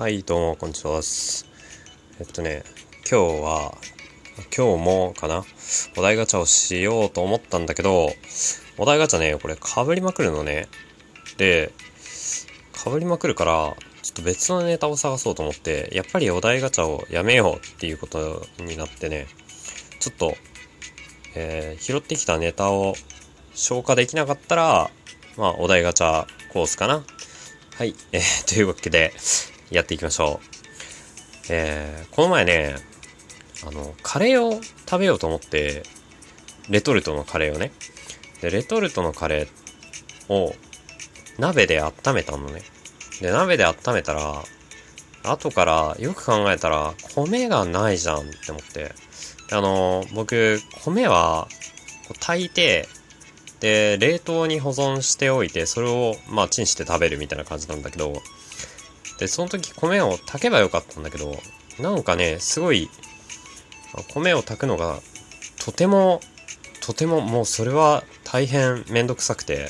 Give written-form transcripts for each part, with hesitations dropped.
はいどうもこんにちは。今日もかな、お題ガチャをしようと思ったんだけど、お題ガチャね、これ被りまくるのね。で、被りまくるからちょっと別のネタを探そうと思って、やっぱりお題ガチャをやめようっていうことになってね、ちょっと、拾ってきたネタを消化できなかったら、まあお題ガチャコースかな。はい、というわけでやっていきましょう。この前ね、カレーを食べようと思って、レトルトのカレーをね、でレトルトのカレーを鍋で温めたのね。で鍋で温めたら、後からよく考えたら米がないじゃんって思って、僕米は炊いて、で冷凍に保存しておいて、それをまあチンして食べるみたいな感じなんだけど、でその時米を炊けばよかったんだけど、なんかね、すごい米を炊くのがとてももうそれは大変めんどくさくて、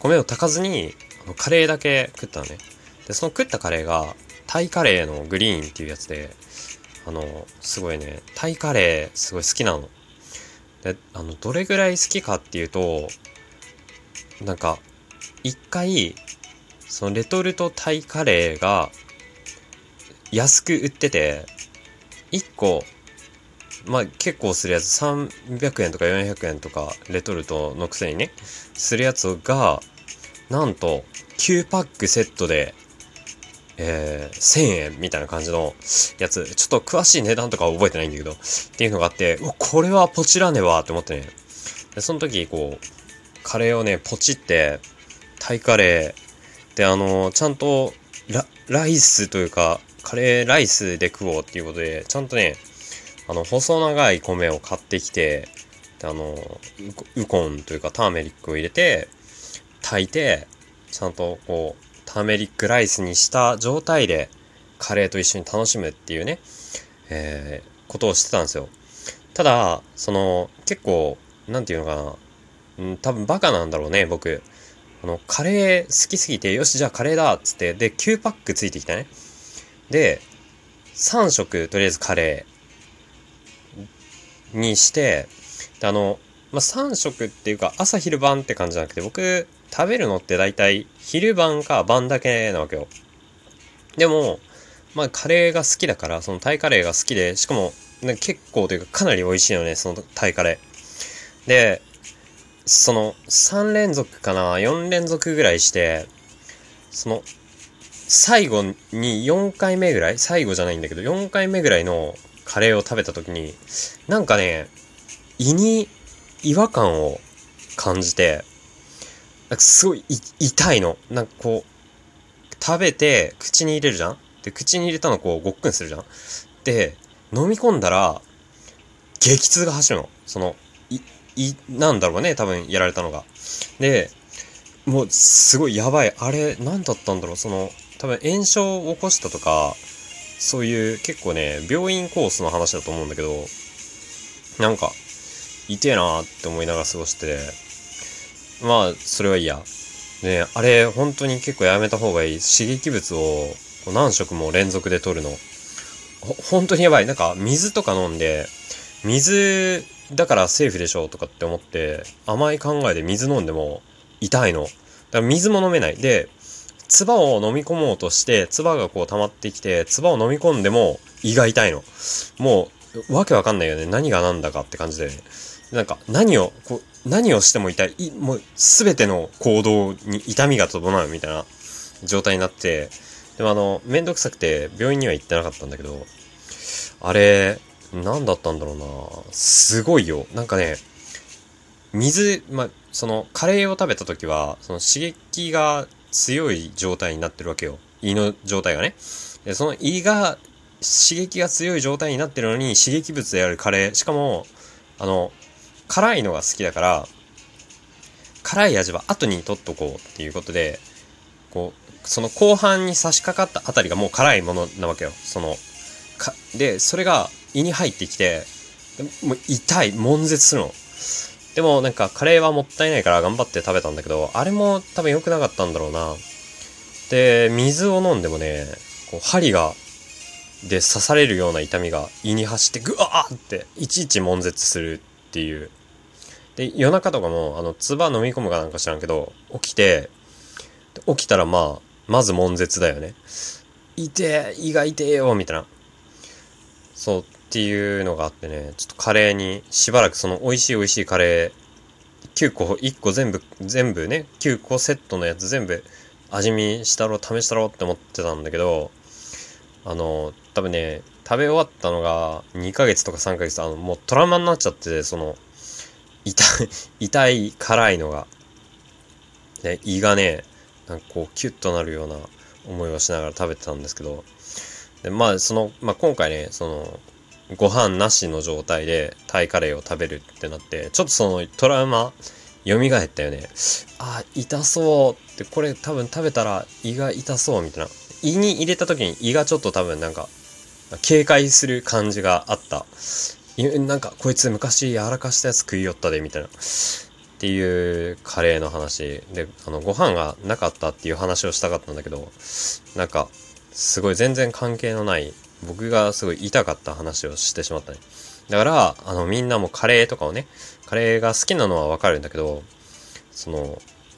米を炊かずにカレーだけ食ったのね。でその食ったカレーがタイカレーのグリーンっていうやつで、すごいね、タイカレーすごい好きなの。でどれぐらい好きかっていうと、なんか一回そのレトルトタイカレーが安く売ってて、1個まあ結構するやつ、300円とか400円とかレトルトのくせにねするやつが、なんと9パックセットで1000円みたいな感じのやつ、ちょっと詳しい値段とかは覚えてないんだけどっていうのがあって、これはポチらねばって思ってね。でその時カレーをねポチって、タイカレーでちゃんと ライスというかカレーライスで食おうっていうことで、ちゃんとね細長い米を買ってきて、でウコンというかターメリックを入れて炊いて、ちゃんとターメリックライスにした状態でカレーと一緒に楽しむっていうね、ことをしてたんですよ。ただ結構なんていうのかな、多分バカなんだろうね僕。カレー好きすぎて、よしじゃあカレーだっつって、で9パックついてきたね。で3食とりあえずカレーにして、で3食っていうか朝昼晩って感じじゃなくて、僕食べるのって大体昼晩か晩だけなわけよ。でもまあカレーが好きだから、そのタイカレーが好きで、しかもなんか結構というかかなり美味しいよね、そのタイカレーで。3連続かな、4連続ぐらいして、最後に4回目ぐらい、最後じゃないんだけど4回目ぐらいのカレーを食べた時に、なんかね胃に違和感を感じて、なんかすごい痛いの。なんか食べて口に入れるじゃん。で口に入れたのごっくんするじゃん。で飲み込んだら激痛が走るの。なんだろうね、多分やられたのが。でもうすごいやばい、あれ何だったんだろう、多分炎症を起こしたとか、そういう結構ね病院コースの話だと思うんだけど、なんか痛えなって思いながら過ごして、まあそれはいいや。ね、あれ本当に結構やめた方がいい。刺激物を何食も連続で摂るの本当にやばい。なんか水とか飲んで、水だからセーフでしょとかって思って甘い考えで水飲んでも痛いの。だから水も飲めない。で唾を飲み込もうとして、唾が溜まってきて、唾を飲み込んでも胃が痛いの。もうわけわかんないよね、何が何だかって感じで、ね、なんか何をしても痛い。もうすべての行動に痛みが伴うみたいな状態になって、でもめんどくさくて病院には行ってなかったんだけど、あれ何だったんだろうな、すごいよ。なんかね水、カレーを食べた時は刺激が強い状態になってるわけよ、胃の状態がね。でその胃が刺激が強い状態になってるのに、刺激物であるカレー、しかも辛いのが好きだから、辛い味は後に取っとこうっていうことで、後半に差し掛かったあたりがもう辛いものなわけよ。でそれが胃に入ってきて、もう痛い、悶絶するの。でもなんかカレーはもったいないから頑張って食べたんだけど、あれも多分良くなかったんだろうな。で水を飲んでもね、こう針がで刺されるような痛みが胃に走ってグワーっていちいち悶絶するっていう。で夜中とかも唾飲み込むかなんか知らんけど起きたらまず悶絶だよね。痛え、胃が痛えよみたいな。そうっていうのがあってね、ちょっとカレーにしばらくその美味しいカレー9個1個全部ね、9個セットのやつ全部味見したろ試したろって思ってたんだけど、多分ね食べ終わったのが2ヶ月とか3ヶ月もうトラウマになっちゃって、その痛い辛いのがで胃がねなんかこうキュッとなるような思いをしながら食べてたんですけど、で今回ねそのご飯なしの状態でタイカレーを食べるってなって、ちょっとそのトラウマ蘇ったよね。あ痛そうって、これ多分食べたら胃が痛そうみたいな、胃に入れた時に胃がちょっと多分なんか警戒する感じがあった。なんかこいつ昔やらかしたやつ食いよったでみたいなっていうカレーの話で、ご飯がなかったっていう話をしたかったんだけど、なんかすごい全然関係のない僕がすごい痛かった話をしてしまったね。だからみんなもカレーとかをね、カレーが好きなのはわかるんだけど、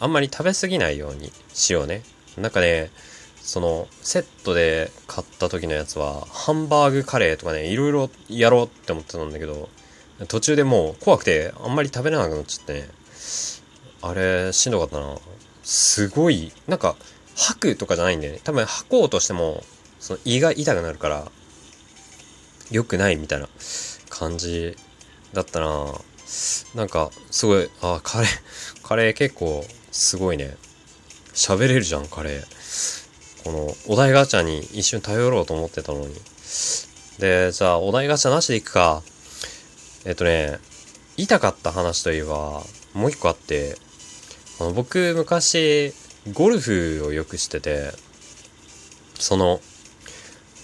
あんまり食べ過ぎないようにしようね。なんかねそのセットで買った時のやつはハンバーグカレーとかね、いろいろやろうって思ってたんだけど、途中でもう怖くてあんまり食べれなくなっちゃってね、あれしんどかったな。すごいなんか吐くとかじゃないんだよね、多分吐こうとしてもその胃が痛くなるから良くないみたいな感じだったな。なんかすごいカレー結構すごいね、喋れるじゃんカレー。このお題ガチャに一瞬頼ろうと思ってたのに。で、じゃあお題ガチャなしでいくか。痛かった話といえば、もう一個あって、僕昔、ゴルフをよくしてて、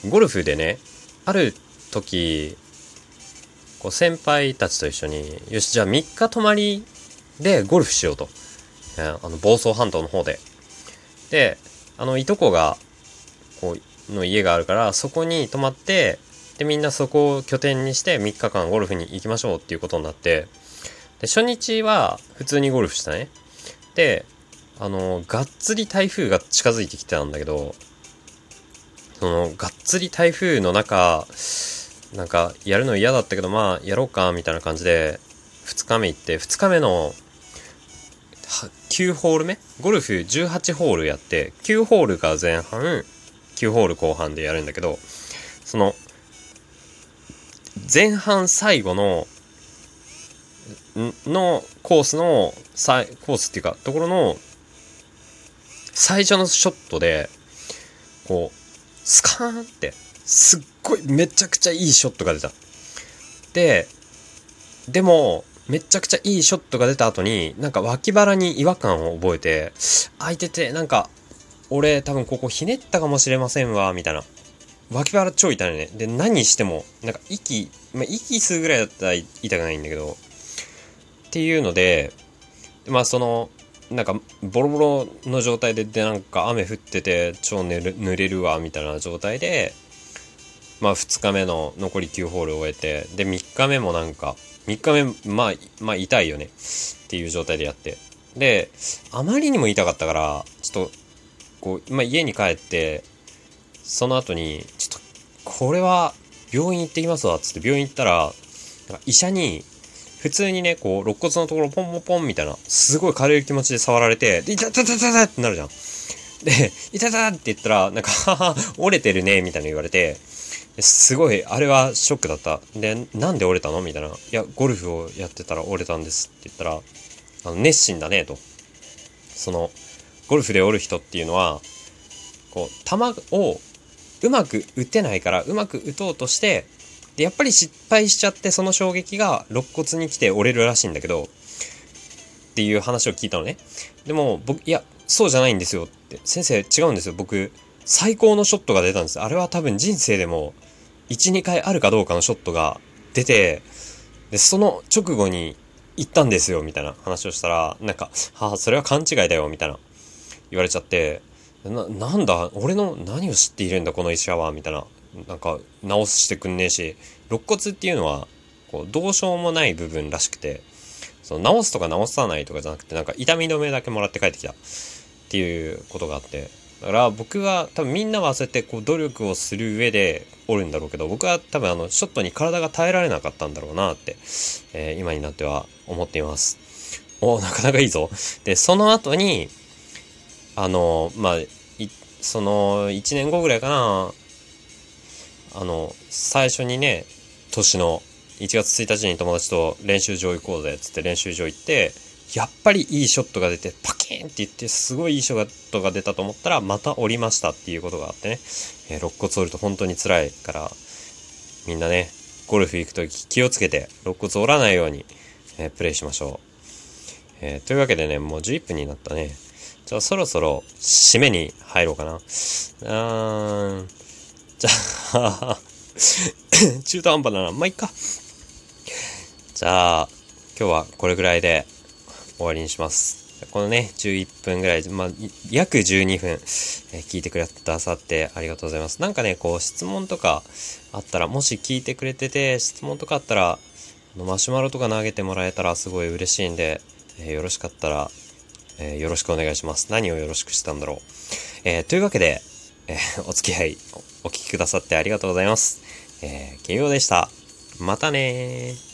ゴルフでね、ある時、先輩たちと一緒に、よし、じゃあ3日泊まりでゴルフしようと。房総半島の方で。で、いとこがこうの家があるから、そこに泊まって、でみんなそこを拠点にして3日間ゴルフに行きましょうっていうことになって、で初日は普通にゴルフしたね。でがっつり台風が近づいてきてたんだけど、がっつり台風の中なんかやるの嫌だったけど、やろうかみたいな感じで2日目行って、2日目の9ホール目、ゴルフ18ホールやって、9ホールが前半9ホール後半でやるんだけど、その前半最後のコースのコースっていうかところの最初のショットでこうスカーンってすっごいめちゃくちゃいいショットが出た。でもめちゃくちゃいいショットが出た後に、なんか脇腹に違和感を覚えて、空いてて、なんか、俺多分ここひねったかもしれませんわ、みたいな。脇腹超痛いね。で、何しても、なんか息吸うぐらいだったら痛くないんだけど、っていうので、なんかボロボロの状態でなんか雨降ってて、超濡れるわ、みたいな状態で、2日目の残り9ホールを終えて、で、3日目もなんか、3日目、痛いよねっていう状態でやって、であまりにも痛かったから、ちょっとこう、家に帰って、その後にちょっとこれは病院行ってきますわっつって病院行ったら、なんか医者に普通にねこう肋骨のところポンポンポンみたいなすごい軽い気持ちで触られて、で痛ってなるじゃん。で痛って言ったらなんか折れてるねみたいな言われて、すごいあれはショックだった。でなんで折れたのみたいな、いやゴルフをやってたら折れたんですって言ったら、熱心だねと、ゴルフで折る人っていうのはこう球をうまく打てないから、うまく打とうとして、でやっぱり失敗しちゃって、その衝撃が肋骨に来て折れるらしいんだけどっていう話を聞いたのね。でも僕、いやそうじゃないんですよって、先生違うんですよ、僕最高のショットが出たんです。あれは多分人生でも 1,2 回あるかどうかのショットが出て、でその直後に行ったんですよみたいな話をしたら、なんかそれは勘違いだよみたいな言われちゃって、なんだ俺の何を知っているんだこの医者はみたいな、なんか直してくんねえし、肋骨っていうのはこうどうしようもない部分らしくて、その直すとか直さないとかじゃなくて、なんか痛み止めだけもらって帰ってきたっていうことがあって、だから僕は多分みんなはそうやってこう努力をする上でおるんだろうけど、僕は多分ショットに体が耐えられなかったんだろうなって、今になっては思っています。おなかなかいいぞ。でその後にその1年後ぐらいかな、最初にね、年の1月1日に友達と練習場行こうぜっつって練習場行って、やっぱりいいショットが出てパキーンって言って、すごいいいショットが出たと思ったらまた折りましたっていうことがあってね、肋骨折ると本当に辛いから、みんなねゴルフ行くとき気をつけて肋骨折らないように、プレイしましょう、というわけでね、もう11分になったね。じゃあそろそろ締めに入ろうかな。じゃあ中途半端だな、まあいっか。じゃあ今日はこれぐらいで終わりにします。このね11分ぐらい、約12分、聞いてくださってありがとうございます。なんかねこう質問とかあったら、もし聞いてくれてて質問とかあったらマシュマロとか投げてもらえたらすごい嬉しいんで、よろしかったら、よろしくお願いします。何をよろしくしたんだろう、というわけで、お付き合いお聞きくださってありがとうございます。金曜でした。またねー。